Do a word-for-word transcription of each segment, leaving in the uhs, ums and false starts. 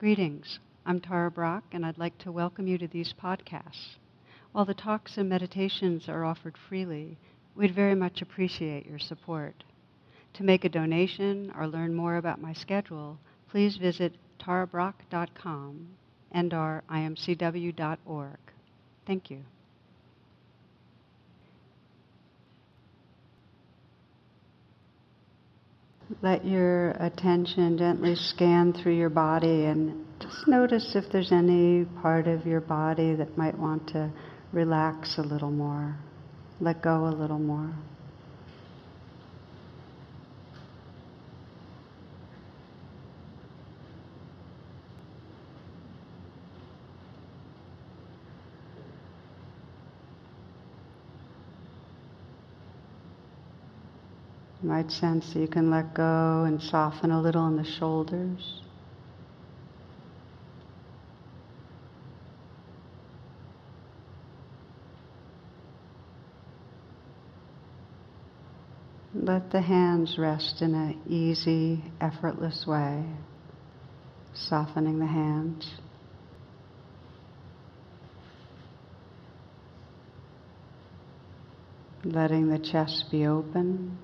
Greetings, I'm Tara Brach, and I'd like to welcome you to these podcasts. While the talks and meditations are offered freely, we'd very much appreciate your support. To make a donation or learn more about my schedule, please visit tara brach dot com and our I M C W dot org. Thank you. Let your attention gently scan through your body and just notice if there's any part of your body that might want to relax a little more, let go a little more. You might sense that you can let go and soften a little in the shoulders. Let the hands rest in an easy, effortless way, softening the hands. Letting the chest be open.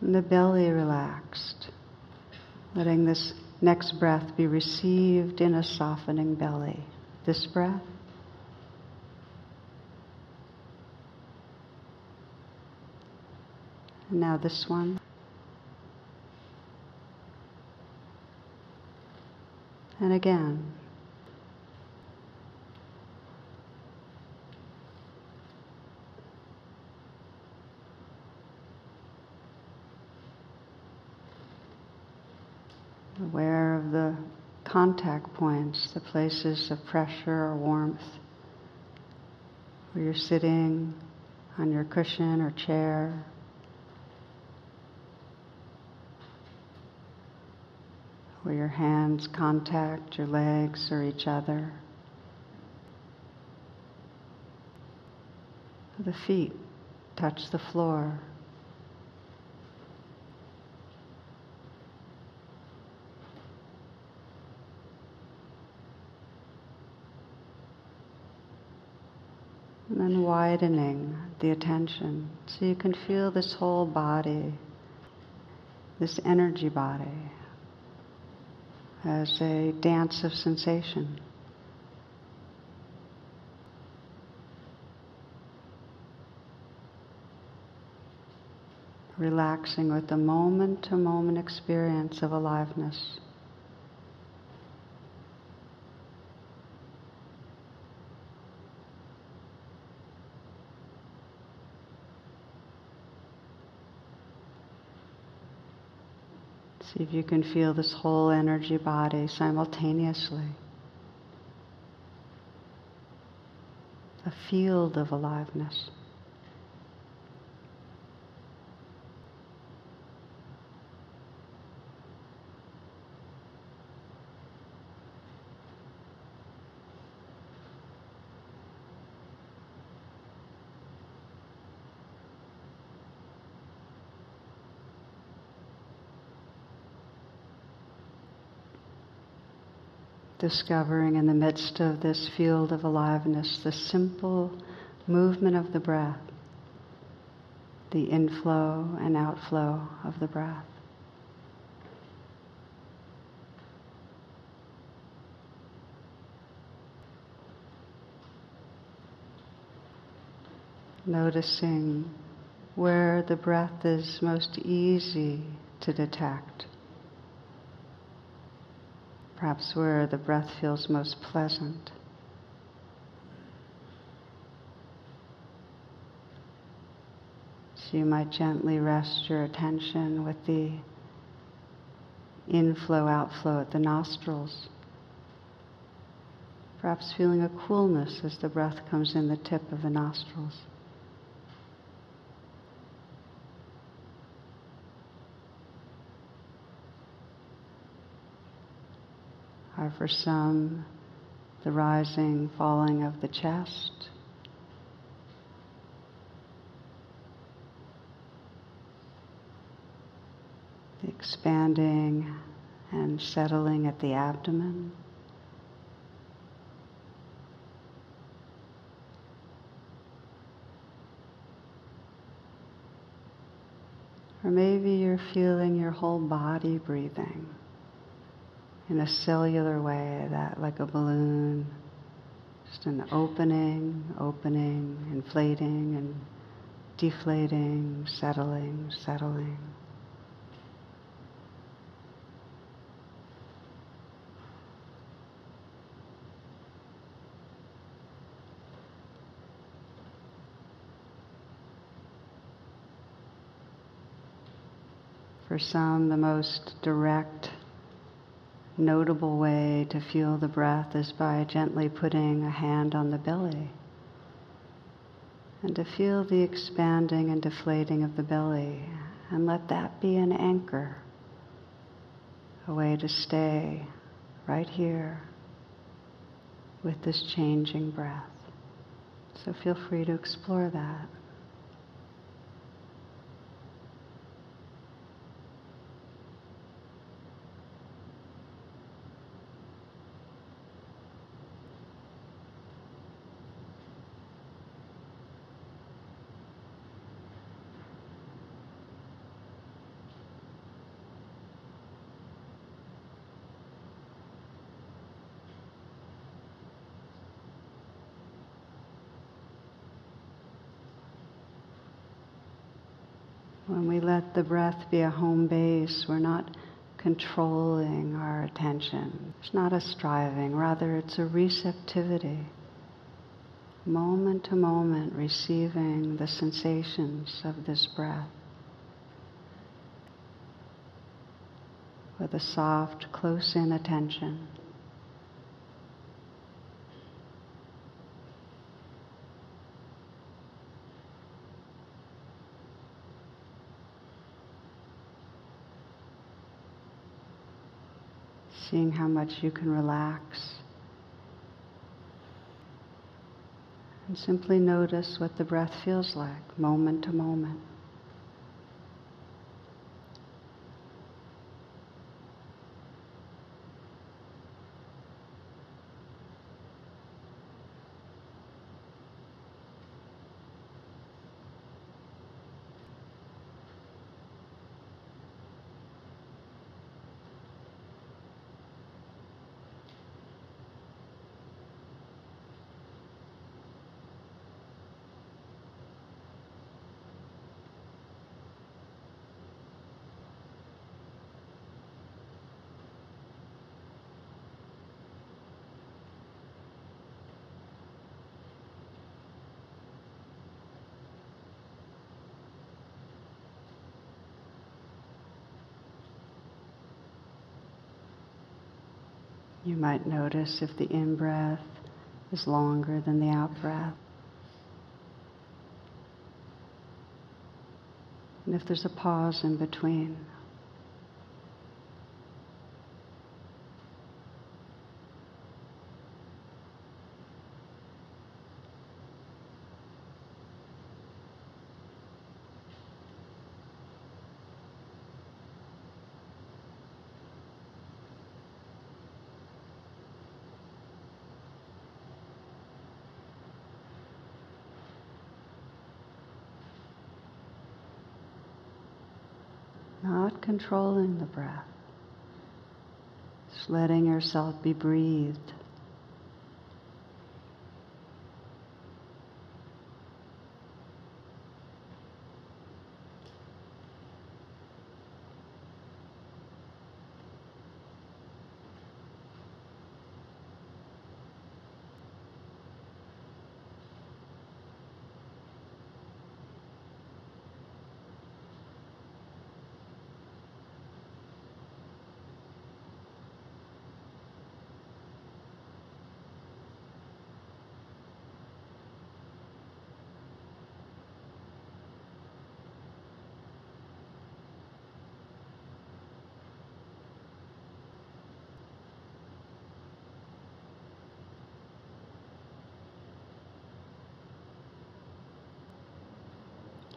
And the belly relaxed, letting this next breath be received in a softening belly. This breath, and now this one, and again. Aware of the contact points, the places of pressure or warmth, where you're sitting on your cushion or chair, where your hands contact your legs or each other, the feet touch the floor. And then widening the attention so you can feel this whole body, this energy body, as a dance of sensation. Relaxing with the moment-to-moment experience of aliveness. See if you can feel this whole energy body simultaneously. A field of aliveness. Discovering in the midst of this field of aliveness, the simple movement of the breath, the inflow and outflow of the breath. Noticing where the breath is most easy to detect. Perhaps where the breath feels most pleasant. So you might gently rest your attention with the inflow, outflow at the nostrils. Perhaps feeling a coolness as the breath comes in the tip of the nostrils. Or for some, the rising, falling of the chest. The expanding and settling at the abdomen. Or maybe you're feeling your whole body breathing in a cellular way, that like a balloon, just an opening, opening, inflating and deflating, settling, settling. For some, the most direct, notable way to feel the breath is by gently putting a hand on the belly and to feel the expanding and deflating of the belly, and let that be an anchor, a way to stay right here with this changing breath. So feel free to explore that. When we let the breath be a home base, we're not controlling our attention. It's not a striving, rather it's a receptivity. Moment to moment, receiving the sensations of this breath with a soft, close-in attention. Seeing how much you can relax. And simply notice what the breath feels like, moment to moment. You might notice if the in-breath is longer than the out-breath. And if there's a pause in between. Not controlling the breath, just letting yourself be breathed.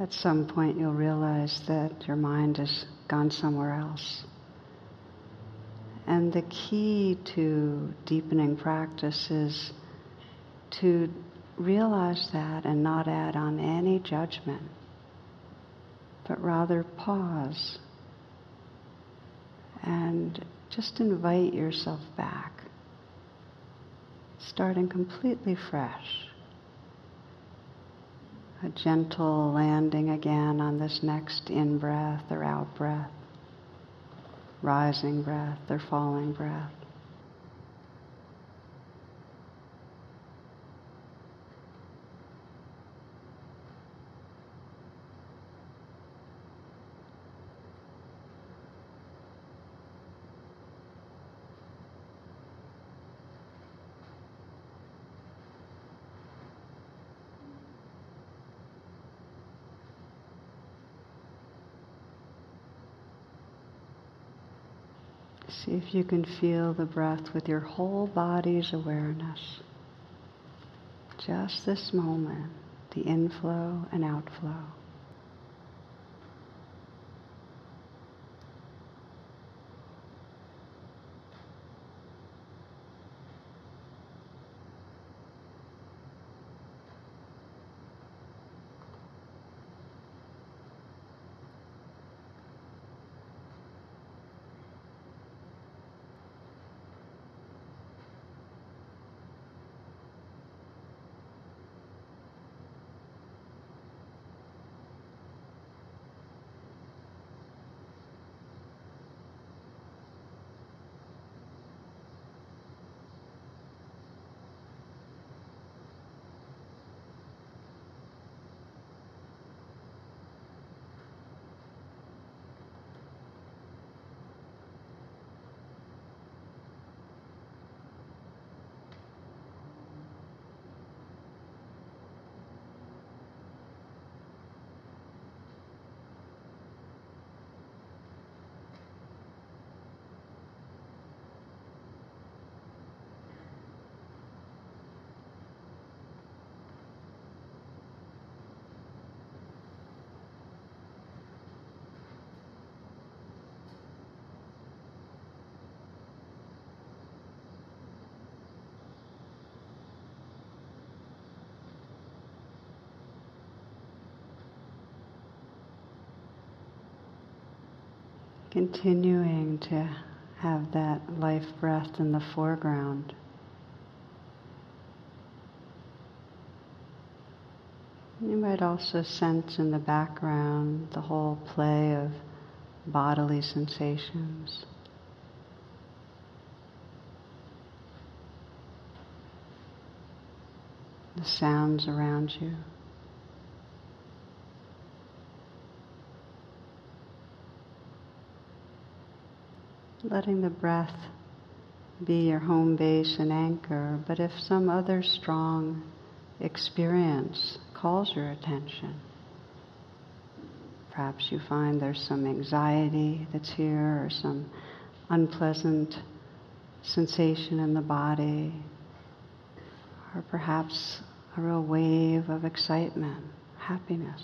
At some point you'll realize that your mind has gone somewhere else. And the key to deepening practice is to realize that and not add on any judgment, but rather pause and just invite yourself back, starting completely fresh. A gentle landing again on this next in-breath or out-breath, rising breath or falling breath. See if you can feel the breath with your whole body's awareness. Just this moment, the inflow and outflow. Continuing to have that life breath in the foreground. You might also sense in the background the whole play of bodily sensations. The sounds around you. Letting the breath be your home base and anchor, but if some other strong experience calls your attention, perhaps you find there's some anxiety that's here or some unpleasant sensation in the body, or perhaps a real wave of excitement, happiness.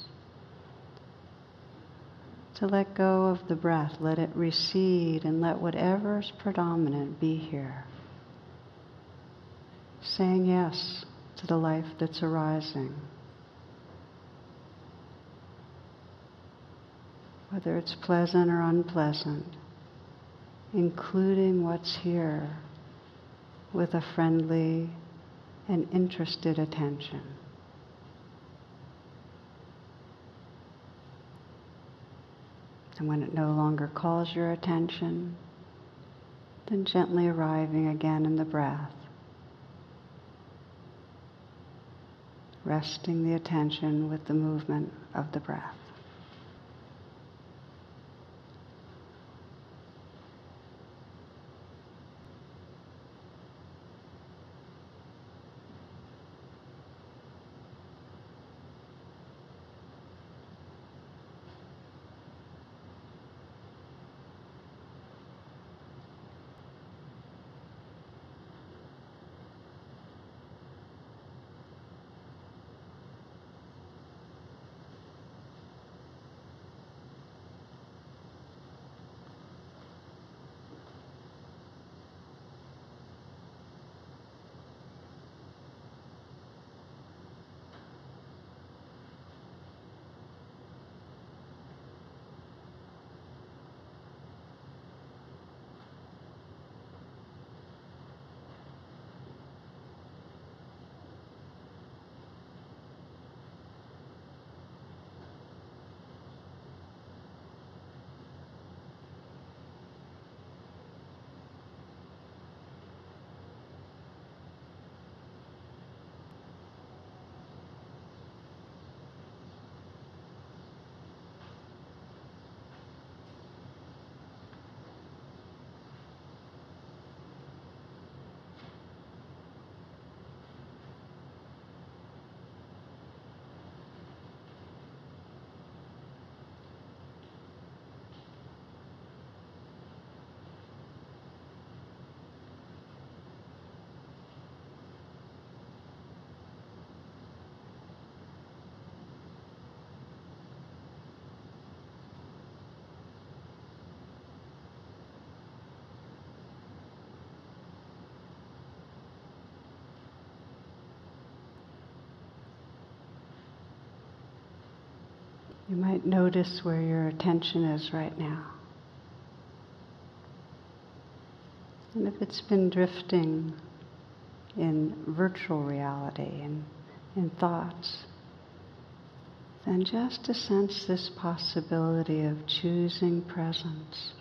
To let go of the breath, let it recede, and let whatever's predominant be here. Saying yes to the life that's arising. Whether it's pleasant or unpleasant, including what's here with a friendly and interested attention. And when it no longer calls your attention, then gently arriving again in the breath, resting the attention with the movement of the breath. You might notice where your attention is right now. And if it's been drifting in virtual reality and in thoughts, then just to sense this possibility of choosing presence,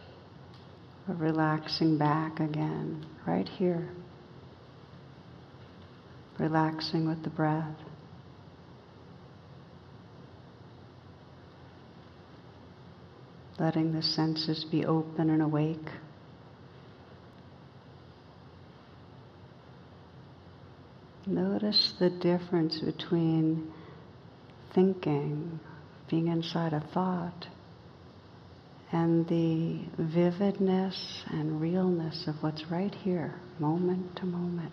or relaxing back again, right here. Relaxing with the breath. Letting the senses be open and awake. Notice the difference between thinking, being inside a thought, and the vividness and realness of what's right here, moment to moment.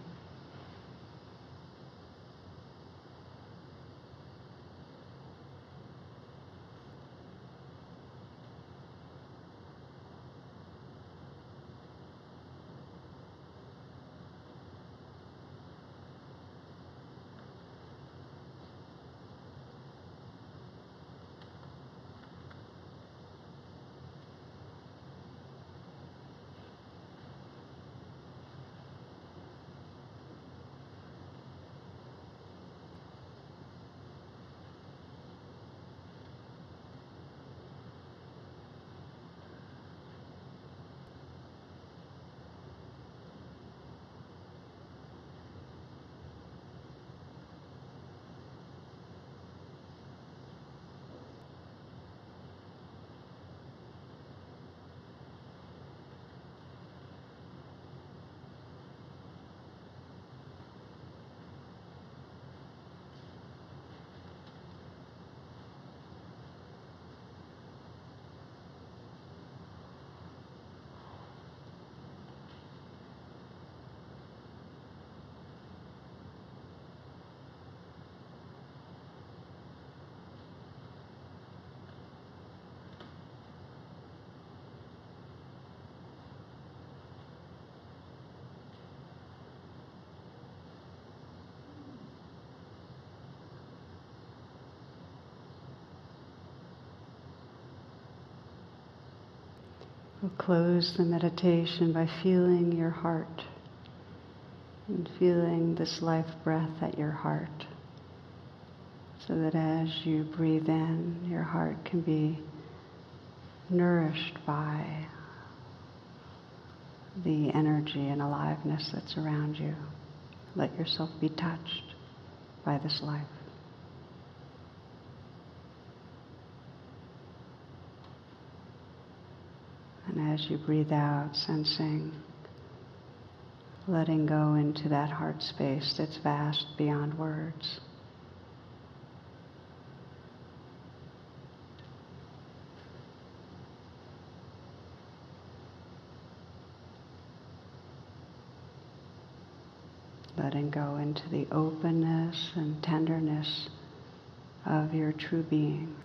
We'll close the meditation by feeling your heart and feeling this life breath at your heart, so that as you breathe in, your heart can be nourished by the energy and aliveness that's around you. Let yourself be touched by this life. And as you breathe out, sensing, letting go into that heart space that's vast beyond words. Letting go into the openness and tenderness of your true being.